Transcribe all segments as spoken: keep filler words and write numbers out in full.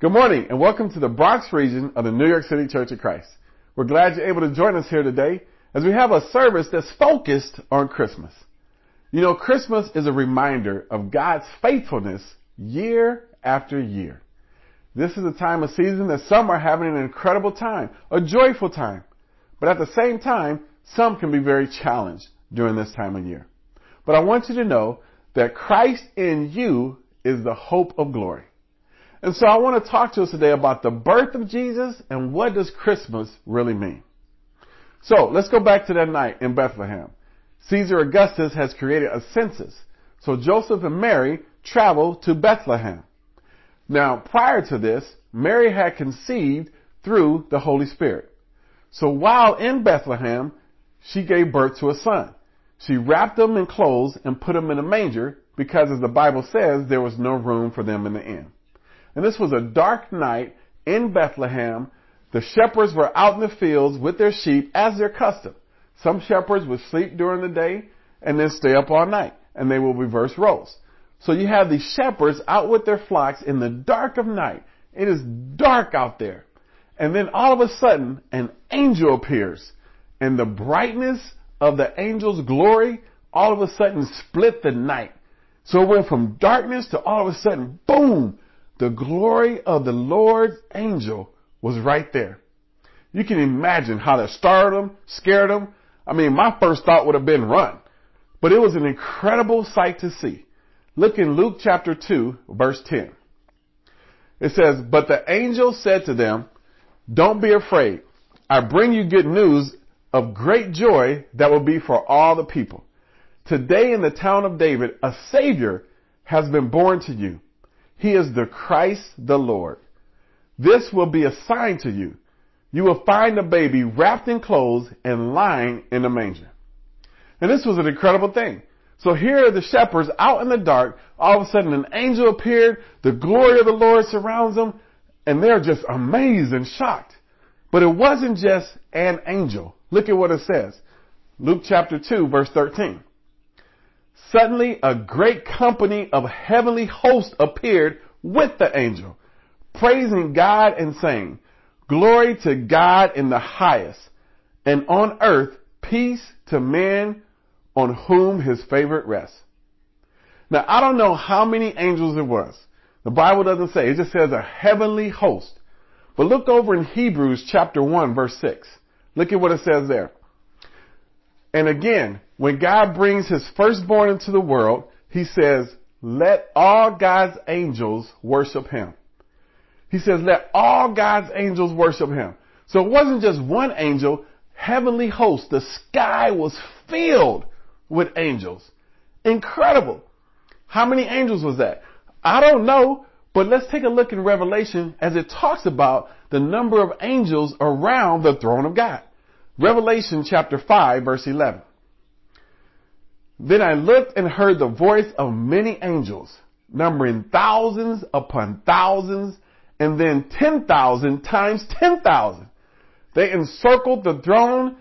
Good morning and welcome to the Bronx region of the New York City Church of Christ. We're glad you're able to join us here today as we have a service that's focused on Christmas. You know, Christmas is a reminder of God's faithfulness year after year. This is a time of season that some are having an incredible time, a joyful time. But at the same time, some can be very challenged during this time of year. But I want you to know that Christ in you is the hope of glory. And so I want to talk to us today about the birth of Jesus and what does Christmas really mean. So let's go back to that night in Bethlehem. Caesar Augustus has created a census. So Joseph and Mary travel to Bethlehem. Now, prior to this, Mary had conceived through the Holy Spirit. So while in Bethlehem, she gave birth to a son. She wrapped him in clothes and put him in a manger because, as the Bible says, there was no room for them in the inn. And this was a dark night in Bethlehem. The shepherds were out in the fields with their sheep as their custom. Some shepherds would sleep during the day and then stay up all night, and they will reverse roles. So you have these shepherds out with their flocks in the dark of night. It is dark out there. And then all of a sudden, an angel appears, and the brightness of the angel's glory all of a sudden split the night. So it went from darkness to all of a sudden, boom! The glory of the Lord's angel was right there. You can imagine how that startled them, scared them. I mean, my first thought would have been run. But it was an incredible sight to see. Look in Luke chapter two, verse ten. It says, "But the angel said to them, 'Don't be afraid. I bring you good news of great joy that will be for all the people. Today in the town of David, a Savior has been born to you. He is the Christ, the Lord. This will be a sign to you. You will find a baby wrapped in clothes and lying in a manger.'" And this was an incredible thing. So here are the shepherds out in the dark. All of a sudden an angel appeared. The glory of the Lord surrounds them. And they're just amazed and shocked. But it wasn't just an angel. Look at what it says. Luke chapter two, verse thirteen. "Suddenly a great company of heavenly hosts appeared with the angel, praising God and saying, 'Glory to God in the highest, and on earth peace to men on whom his favor rests.'" Now, I don't know how many angels it was. The Bible doesn't say. It just says a heavenly host. But look over in Hebrews chapter one, verse six. Look at what it says there. "And again, when God brings his firstborn into the world, he says, 'Let all God's angels worship him.'" He says, "Let all God's angels worship him." So it wasn't just one angel, heavenly host. The sky was filled with angels. Incredible. How many angels was that? I don't know, but let's take a look in Revelation as it talks about the number of angels around the throne of God. Revelation chapter five, verse eleven. "Then I looked and heard the voice of many angels, numbering thousands upon thousands, and then ten thousand times ten thousand. They encircled the throne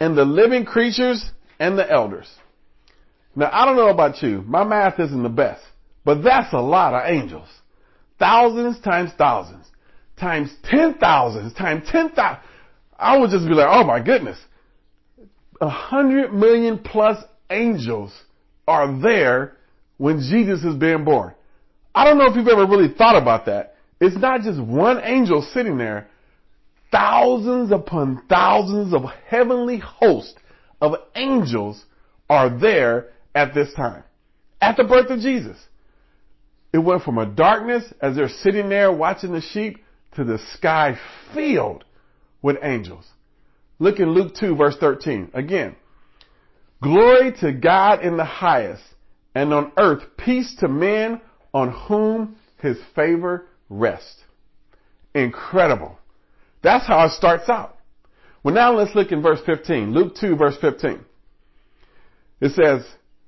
and the living creatures and the elders." Now, I don't know about you. My math isn't the best, but that's a lot of angels. Thousands times thousands times ten thousand times ten thousand. I would just be like, oh my goodness. A hundred million plus angels are there when Jesus is being born. I don't know if you've ever really thought about that. It's not just one angel sitting there. Thousands upon thousands of heavenly hosts of angels are there at this time, at the birth of Jesus. It went from a darkness as they're sitting there watching the sheep to the sky filled with angels. Look in Luke two, verse thirteen. Again, "Glory to God in the highest, and on earth peace to men on whom his favor rests." Incredible. That's how it starts out. Well, now let's look in verse fifteen. Luke two, verse fifteen. It says,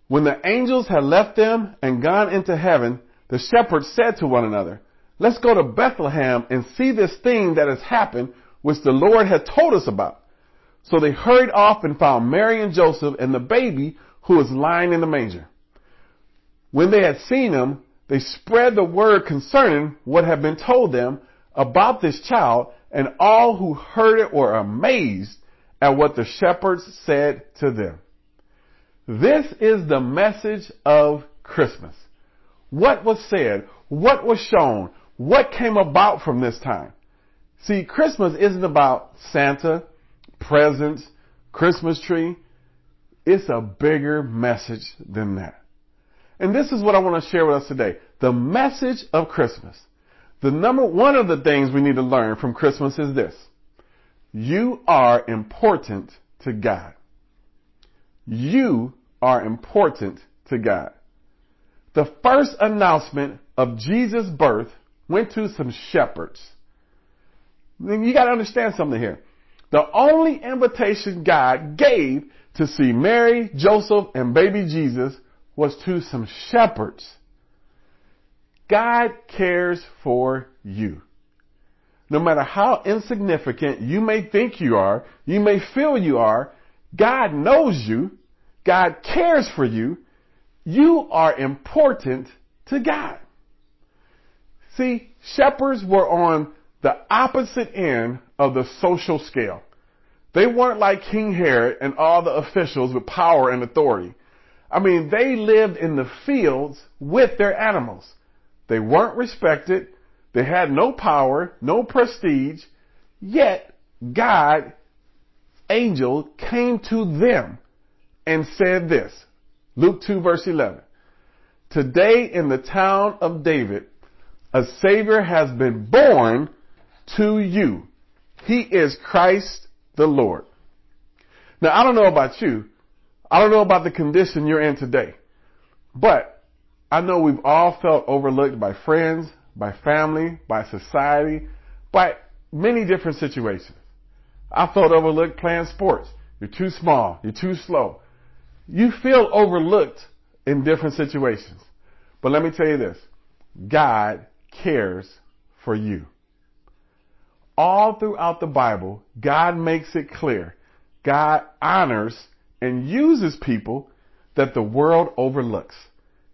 "When the angels had left them and gone into heaven, the shepherds said to one another, 'Let's go to Bethlehem and see this thing that has happened, which the Lord had told us about.' So they hurried off and found Mary and Joseph and the baby who was lying in the manger. When they had seen him, they spread the word concerning what had been told them, about this child, and all who heard it were amazed at what the shepherds said to them. This is the message of Christmas. What was said, what was shown, what came about from this time. See, Christmas isn't about Santa, presents, Christmas tree. It's a bigger message than that. And this is what I want to share with us today. The message of Christmas. The number one of the things we need to learn from Christmas is this. You are important to God. You are important to God. The first announcement of Jesus' birth went to some shepherds. You got to understand something here. The only invitation God gave to see Mary, Joseph, and baby Jesus was to some shepherds. God cares for you. No matter how insignificant you may think you are, you may feel you are, God knows you. God cares for you. You are important to God. See, shepherds were on the opposite end of the social scale. They weren't like King Herod and all the officials with power and authority. I mean, they lived in the fields with their animals. They weren't respected. They had no power, no prestige. Yet, God's angel came to them and said this. Luke two verse eleven. Today in the town of David, a Savior has been born to you. He is Christ the Lord. Now, I don't know about you. I don't know about the condition you're in today, but I know we've all felt overlooked by friends, by family, by society, by many different situations. I felt overlooked playing sports. You're too small. You're too slow. You feel overlooked in different situations. But let me tell you this. God cares for you. All throughout the Bible, God makes it clear. God honors and uses people that the world overlooks.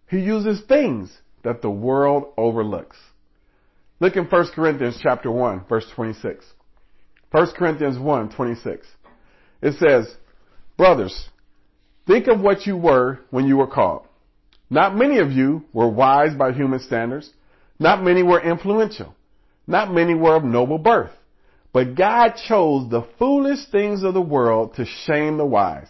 He uses things that the world overlooks. Look in First Corinthians chapter one, verse twenty-six. First Corinthians one, twenty-six. It says, brothers, think of what you were when you were called. Not many of you were wise by human standards. Not many were influential. Not many were of noble birth. But God chose the foolish things of the world to shame the wise.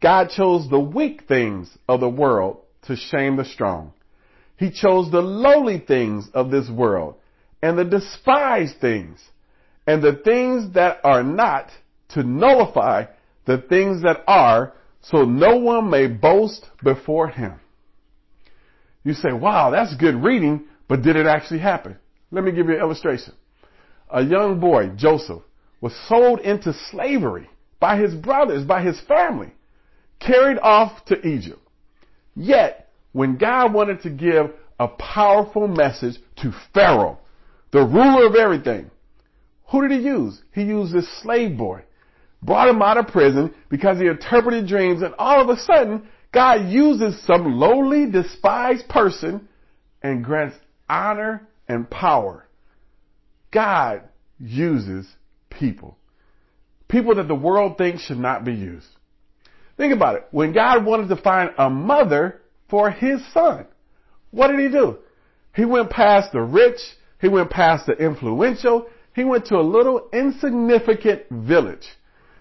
God chose the weak things of the world to shame the strong. He chose the lowly things of this world and the despised things and the things that are not to nullify the things that are, so no one may boast before him. You say, wow, that's good reading, but did it actually happen? Let me give you an illustration. A young boy, Joseph, was sold into slavery by his brothers, by his family, carried off to Egypt. Yet, when God wanted to give a powerful message to Pharaoh, the ruler of everything, who did he use? He used this slave boy, brought him out of prison because he interpreted dreams, and all of a sudden, God uses some lowly, despised person and grants honor and power. God uses people. People that the world thinks should not be used. Think about it. When God wanted to find a mother for his son, what did he do? He went past the rich. He went past the influential. He went to a little insignificant village.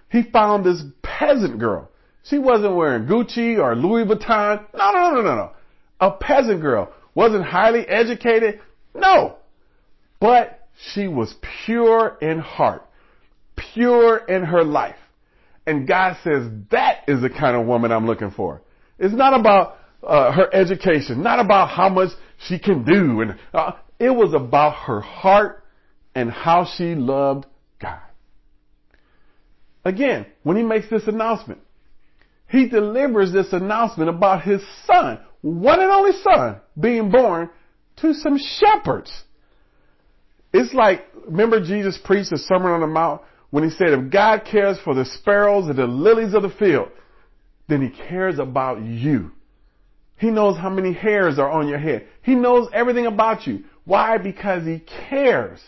He found this peasant girl. She wasn't wearing Gucci or Louis Vuitton. No, no, no, no, no. A peasant girl. Wasn't highly educated. No. But she was pure in heart, pure in her life. And God says, that is the kind of woman I'm looking for. It's not about uh, her education, not about how much she can do. And uh, it was about her heart and how she loved God. Again, when he makes this announcement, he delivers this announcement about his son, one and only son, being born to some shepherds. It's like, remember Jesus preached the Sermon on the Mount when he said, if God cares for the sparrows and the lilies of the field, then he cares about you. He knows how many hairs are on your head. He knows everything about you. Why? Because he cares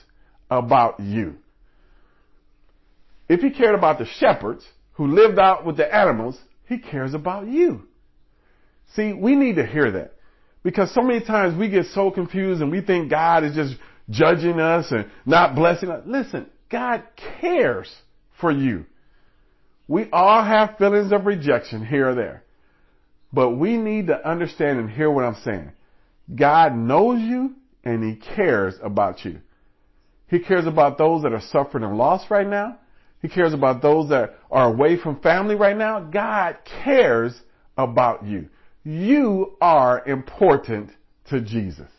about you. If he cared about the shepherds who lived out with the animals, he cares about you. See, we need to hear that, because so many times we get so confused and we think God is just judging us and not blessing us. Listen, God cares for you. We all have feelings of rejection here or there, but we need to understand and hear what I'm saying. God knows you and he cares about you. He cares about those that are suffering and lost right now. He cares about those that are away from family right now. God cares about you. You are important to Jesus.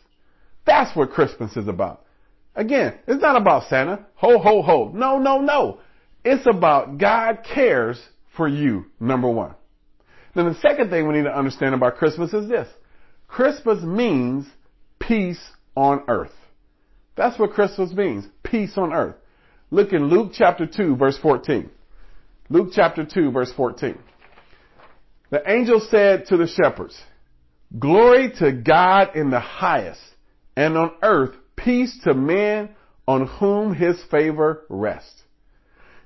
That's what Christmas is about. Again, it's not about Santa. Ho, ho, ho. No, no, no. It's about God cares for you, number one. Then the second thing we need to understand about Christmas is this. Christmas means peace on earth. That's what Christmas means, peace on earth. Look in Luke chapter two, verse fourteen. Luke chapter two, verse fourteen. The angel said to the shepherds, "Glory to God in the highest, and on earth peace to men on whom his favor rests."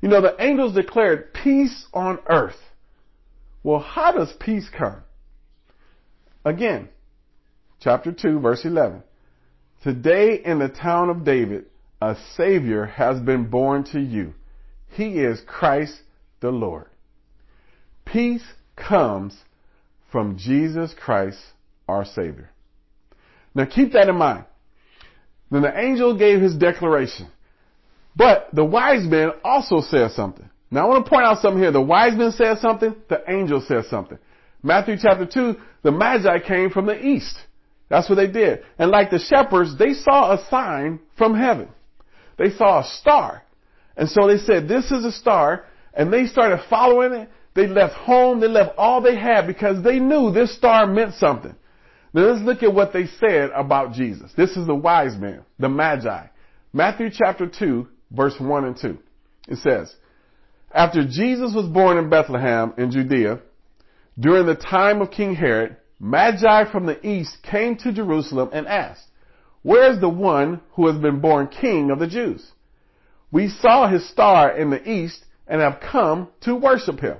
You know, the angels declared peace on earth. Well, how does peace come? Again, chapter two, verse eleven. "Today in the town of David, a Savior has been born to you. He is Christ the Lord." Peace comes from Jesus Christ, our Savior. Now keep that in mind. Then the angel gave his declaration, but the wise men also said something. Now I want to point out something here. The wise men said something. The angel said something. Matthew chapter two, the Magi came from the east. That's what they did. And like the shepherds, they saw a sign from heaven. They saw a star. And so they said, "This is a star." And they started following it. They left home. They left all they had because they knew this star meant something. Now let's look at what they said about Jesus. This is the wise man, the Magi. Matthew chapter two, verse one and two. It says, "After Jesus was born in Bethlehem in Judea, during the time of King Herod, Magi from the east came to Jerusalem and asked, 'Where is the one who has been born King of the Jews? We saw his star in the east and have come to worship him.'"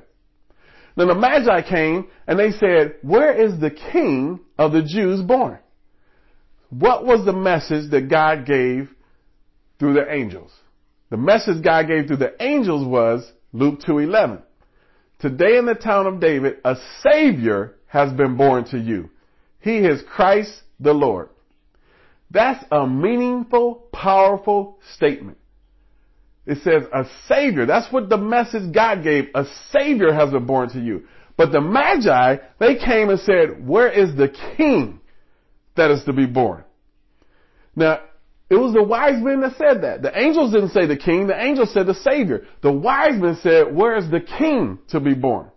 Then the Magi came and they said, "Where is the King of the Jews born?" What was the message that God gave through the angels? The message God gave through the angels was Luke two eleven. "Today in the town of David, a Savior has been born to you. He is Christ the Lord." That's a meaningful, powerful statement. It says a Savior. That's what the message God gave. A Savior has been born to you. But the Magi, they came and said, "Where is the King that is to be born?" Now, it was the wise men that said that. The angels didn't say the King. The angels said the Savior. The wise men said, "Where is the King to be born?"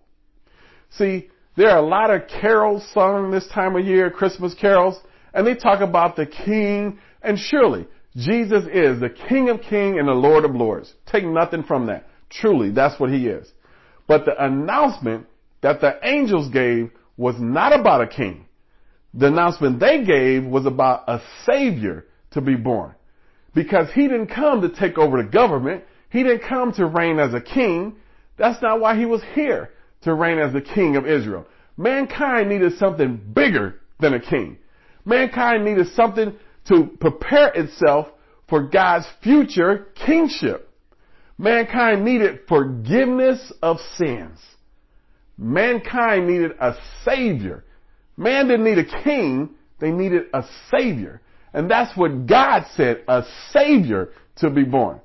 See, there are a lot of carols sung this time of year, Christmas carols, and they talk about the King, and surely Jesus is the King of Kings and the Lord of Lords. Take nothing from that. Truly, that's what he is. But the announcement that the angels gave was not about a king. The announcement they gave was about a Savior to be born, because he didn't come to take over the government. He didn't come to reign as a king. That's not why he was here, to reign as the King of Israel. Mankind needed something bigger than a king. Mankind needed something to prepare itself for God's future kingship. Mankind needed forgiveness of sins. Mankind needed a Savior. Man didn't need a king. They needed a Savior. And that's what God said, a Savior to be born.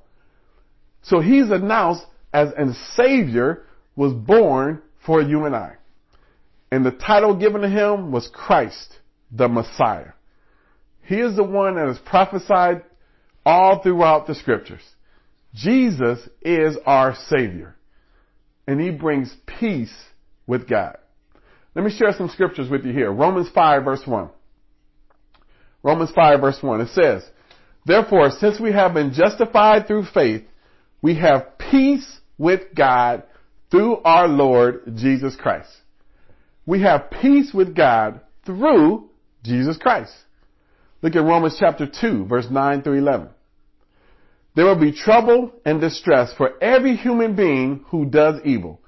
So he's announced as a Savior was born for you and I. And the title given to him was Christ, the Messiah. He is the one that is prophesied all throughout the scriptures. Jesus is our Savior, and he brings peace with God. Let me share some scriptures with you here. Romans five, verse one. Romans five, verse one. It says, "Therefore, since we have been justified through faith, we have peace with God through our Lord Jesus Christ." We have peace with God through Jesus Christ. Look at Romans chapter two, verse nine through eleven. There will be trouble and distress for every human being who does evil,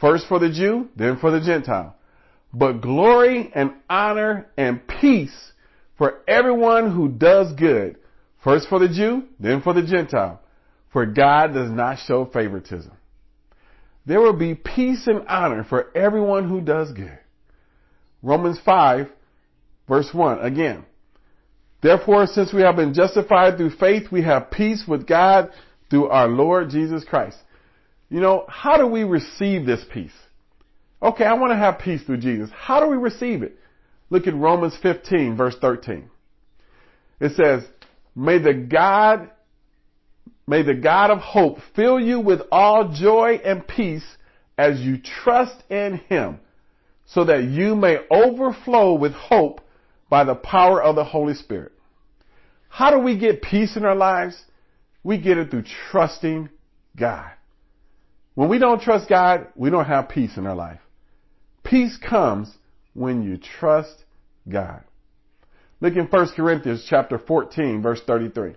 first for the Jew, then for the Gentile. But glory and honor and peace for everyone who does good, first for the Jew, then for the Gentile. For God does not show favoritism. There will be peace and honor for everyone who does good. Romans five, verse one, again. Therefore, since we have been justified through faith, we have peace with God through our Lord Jesus Christ. You know, how do we receive this peace? Okay, I want to have peace through Jesus. How do we receive it? Look at Romans fifteen, verse thirteen. It says, May the God, may the God of hope fill you with all joy and peace as you trust in him, so that you may overflow with hope by the power of the Holy Spirit. How do we get peace in our lives? We get it through trusting God. When we don't trust God, we don't have peace in our life. Peace comes when you trust God. Look in First Corinthians chapter fourteen, verse thirty-three.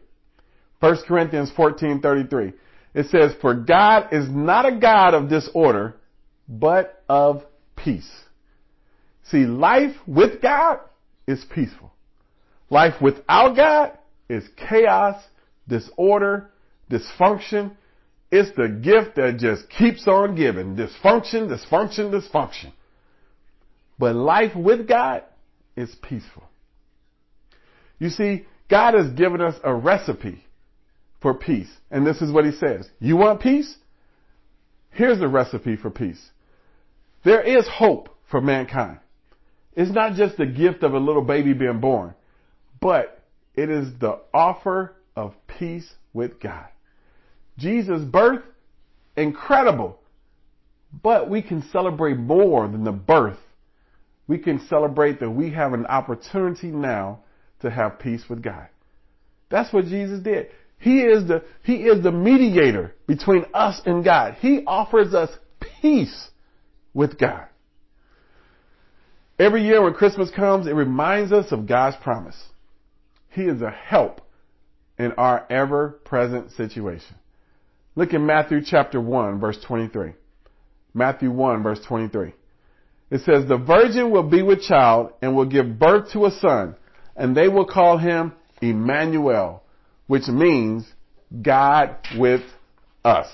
First Corinthians fourteen, thirty-three. It says, For God is not a God of disorder, but of peace. See, life with God is peaceful. Life without God is chaos, disorder, dysfunction. It's the gift that just keeps on giving. Dysfunction, dysfunction, dysfunction. But life with God is peaceful. You see, God has given us a recipe for peace. And this is what he says. You want peace? Here's the recipe for peace. There is hope for mankind. It's not just the gift of a little baby being born, but it is the offer of peace with God. Jesus' birth, incredible, but we can celebrate more than the birth. We can celebrate that we have an opportunity now to have peace with God. That's what Jesus did. He is the, he is the mediator between us and God. He offers us peace with God. Every year when Christmas comes, it reminds us of God's promise. He is a help in our ever-present situation. Look in Matthew chapter one, verse twenty-three. Matthew one, verse twenty-three. It says, The virgin will be with child and will give birth to a son, and they will call him Emmanuel, which means God with us.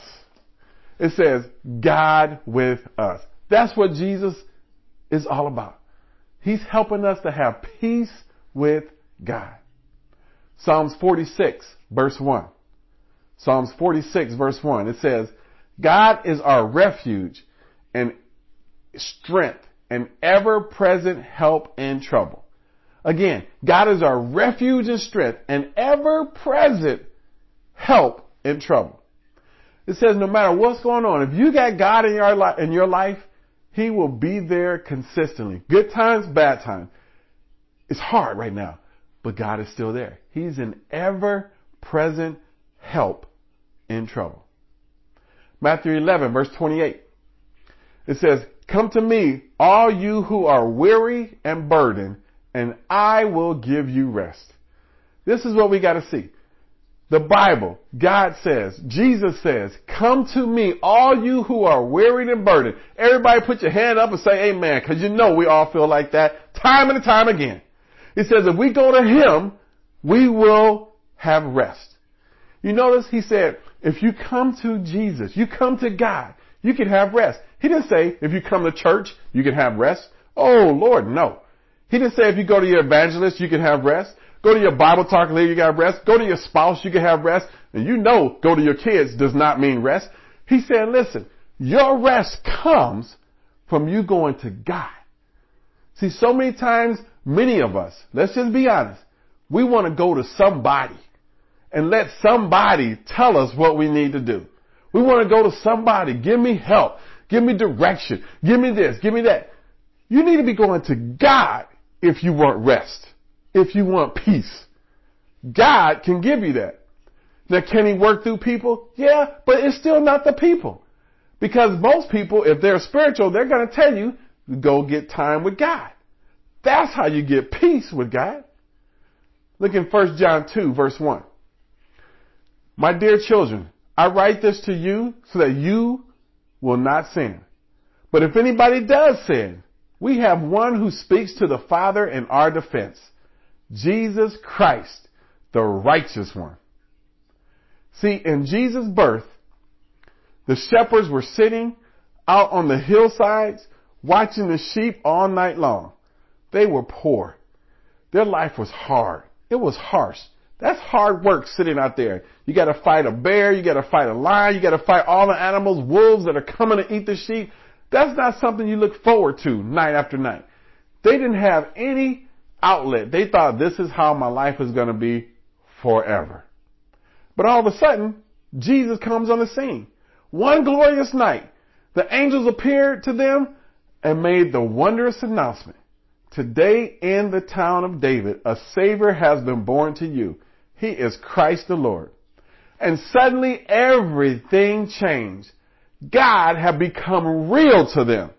It says, God with us. That's what Jesus is all about. He's helping us to have peace with God. Psalms forty-six, verse one. Psalms forty-six, verse one. It says, God is our refuge and strength and ever-present help in trouble. Again, God is our refuge and strength and ever-present help in trouble. It says no matter what's going on, if you got God in your life, in your life, he will be there consistently. Good times, bad times. It's hard right now, but God is still there. He's an ever-present help in trouble. Matthew eleven, verse twenty-eight. It says, Come to me, all you who are weary and burdened, and I will give you rest. This is what we got to see. The Bible, God says, Jesus says, Come to me, all you who are wearied and burdened. Everybody put your hand up and say amen, because you know we all feel like that time and time again. It says if we go to him, we will have rest. You notice he said, if you come to Jesus, you come to God, you can have rest. He didn't say, if you come to church, you can have rest. Oh, Lord, no. He didn't say, if you go to your evangelist, you can have rest. Go to your Bible talk leader, you got rest. Go to your spouse, you can have rest. And you know, go to your kids does not mean rest. He said, listen, your rest comes from you going to God. See, so many times, many of us, let's just be honest, we want to go to somebody and let somebody tell us what we need to do. We want to go to somebody, give me help, give me direction, give me this, give me that. You need to be going to God if you want rest. If you want peace, God can give you that. Now, can he work through people? Yeah, but it's still not the people. Because most people, if they're spiritual, they're going to tell you, go get time with God. That's how you get peace with God. Look in First John two, verse one. My dear children, I write this to you so that you will not sin. But if anybody does sin, we have one who speaks to the Father in our defense, Jesus Christ, the righteous one. See, in Jesus' birth, the shepherds were sitting out on the hillsides, watching the sheep all night long. They were poor. Their life was hard. It was harsh. That's hard work sitting out there. You got to fight a bear. You got to fight a lion. You got to fight all the animals, wolves that are coming to eat the sheep. That's not something you look forward to night after night. They didn't have any outlet. They thought, this is how my life is going to be forever. But all of a sudden, Jesus comes on the scene. One glorious night, the angels appeared to them and made the wondrous announcement. Today in the town of David, a Savior has been born to you. He is Christ the Lord. And suddenly everything changed. God had become real to them.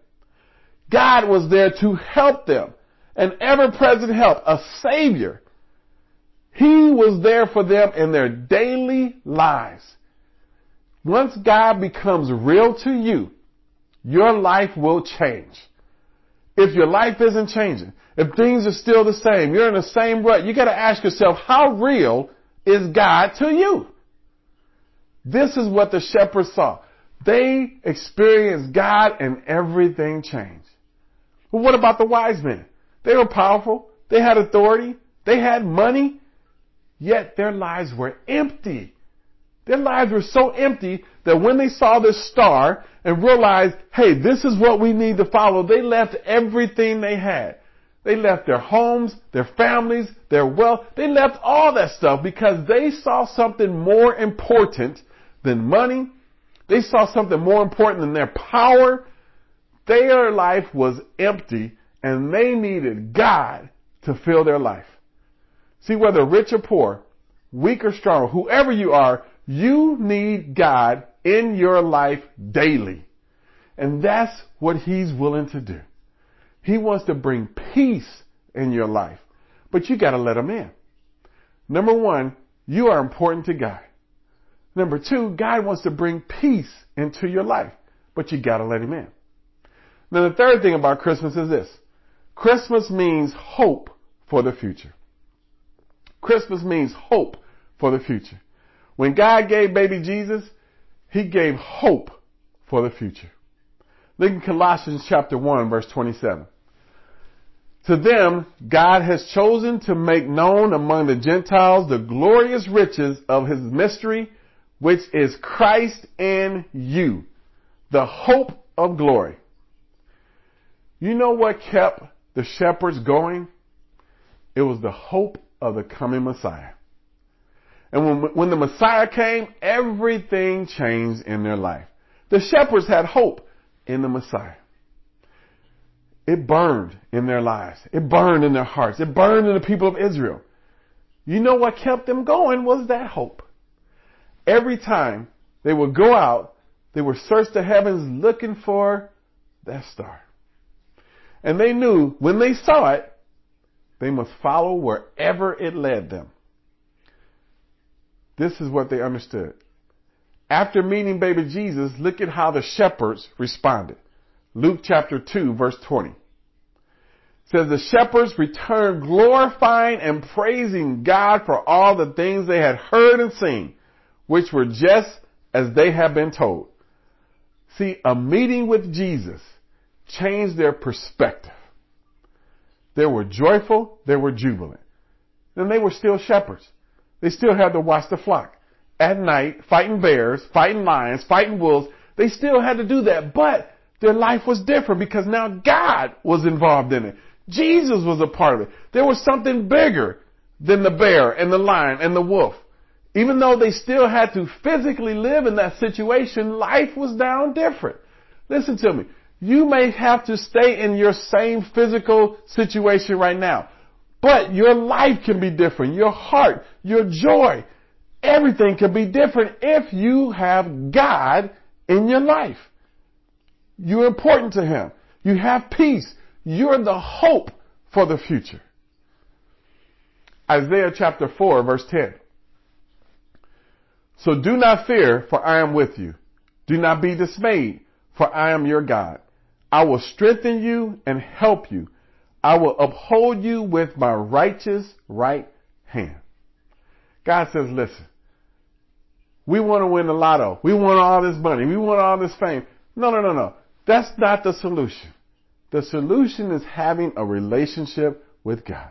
God was there to help them. An ever-present help, a Savior. He was there for them in their daily lives. Once God becomes real to you, your life will change. If your life isn't changing, if things are still the same, you're in the same rut, you got to ask yourself, how real is God to you? This is what the shepherds saw. They experienced God and everything changed. But what about the wise men? They were powerful. They had authority. They had money. Yet their lives were empty. Their lives were so empty that when they saw this star and realized, hey, this is what we need to follow, they left everything they had. They left their homes, their families, their wealth. They left all that stuff because they saw something more important than money. They saw something more important than their power. Their life was empty and they needed God to fill their life. See, whether rich or poor, weak or strong, whoever you are, you need God in your life daily. And that's what he's willing to do. He wants to bring peace in your life, but you got to let him in. Number one, you are important to God. Number two, God wants to bring peace into your life, but you got to let him in. Now, the third thing about Christmas is this. Christmas means hope for the future. Christmas means hope for the future. When God gave baby Jesus, he gave hope for the future. Look in Colossians chapter one, verse twenty-seven. To them, God has chosen to make known among the Gentiles the glorious riches of his mystery, which is Christ in you, the hope of glory. You know what kept the shepherds going? It was the hope of the coming Messiah. And when, when the Messiah came, everything changed in their life. The shepherds had hope in the Messiah. It burned in their lives. It burned in their hearts. It burned in the people of Israel. You know what kept them going was that hope. Every time they would go out, they would search the heavens looking for that star. And they knew when they saw it, they must follow wherever it led them. This is what they understood. After meeting baby Jesus, look at how the shepherds responded. Luke chapter two, verse twenty. It says the shepherds returned glorifying and praising God for all the things they had heard and seen, which were just as they had been told. See, a meeting with Jesus changed their perspective. They were joyful. They were jubilant. And they were still shepherds. They still had to watch the flock at night, fighting bears, fighting lions, fighting wolves. They still had to do that, but their life was different because now God was involved in it. Jesus was a part of it. There was something bigger than the bear and the lion and the wolf. Even though they still had to physically live in that situation, life was now different. Listen to me. You may have to stay in your same physical situation right now, but your life can be different. Your heart, your joy, everything can be different if you have God in your life. You're important to him. You have peace. You're the hope for the future. Isaiah chapter four, verse ten. So do not fear, for I am with you. Do not be dismayed, for I am your God. I will strengthen you and help you. I will uphold you with my righteous right hand. God says, listen, we want to win the lotto. We want all this money. We want all this fame. No, no, no, no. That's not the solution. The solution is having a relationship with God.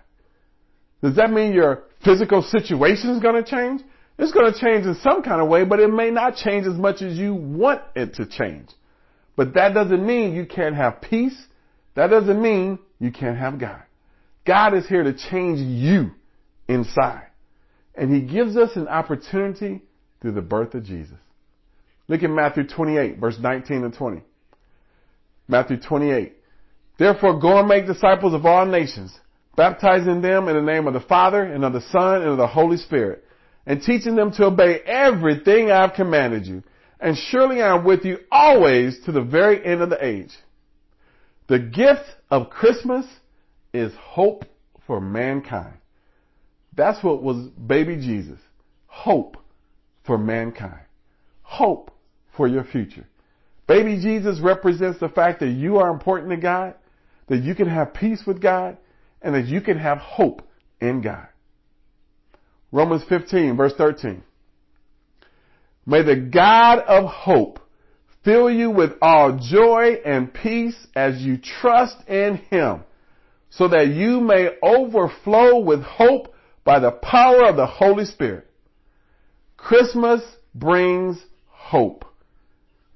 Does that mean your physical situation is going to change? It's going to change in some kind of way, but it may not change as much as you want it to change. But that doesn't mean you can't have peace. That doesn't mean you can't have God. God is here to change you inside. And he gives us an opportunity through the birth of Jesus. Look at Matthew twenty-eight, verse nineteen and twenty. Matthew twenty-eight. Therefore, go and make disciples of all nations, baptizing them in the name of the Father and of the Son and of the Holy Spirit, and teaching them to obey everything I have commanded you. And surely I am with you always to the very end of the age. The gift of Christmas is hope for mankind. That's what was baby Jesus. Hope for mankind. Hope for your future. Baby Jesus represents the fact that you are important to God, that you can have peace with God, and that you can have hope in God. Romans fifteen, verse thirteen. May the God of hope fill you with all joy and peace as you trust in him, so that you may overflow with hope by the power of the Holy Spirit. Christmas brings hope.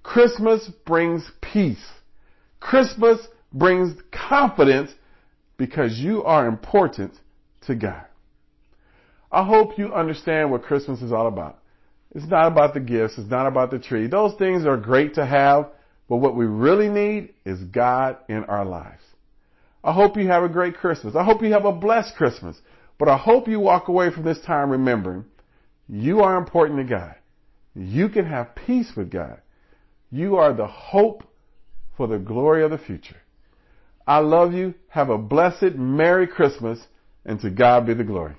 Christmas brings peace. Christmas brings confidence because you are important to God. I hope you understand what Christmas is all about. It's not about the gifts. It's not about the tree. Those things are great to have, but what we really need is God in our lives. I hope you have a great Christmas. I hope you have a blessed Christmas, but I hope you walk away from this time remembering you are important to God. You can have peace with God. You are the hope for the glory of the future. I love you. Have a blessed Merry Christmas, and to God be the glory.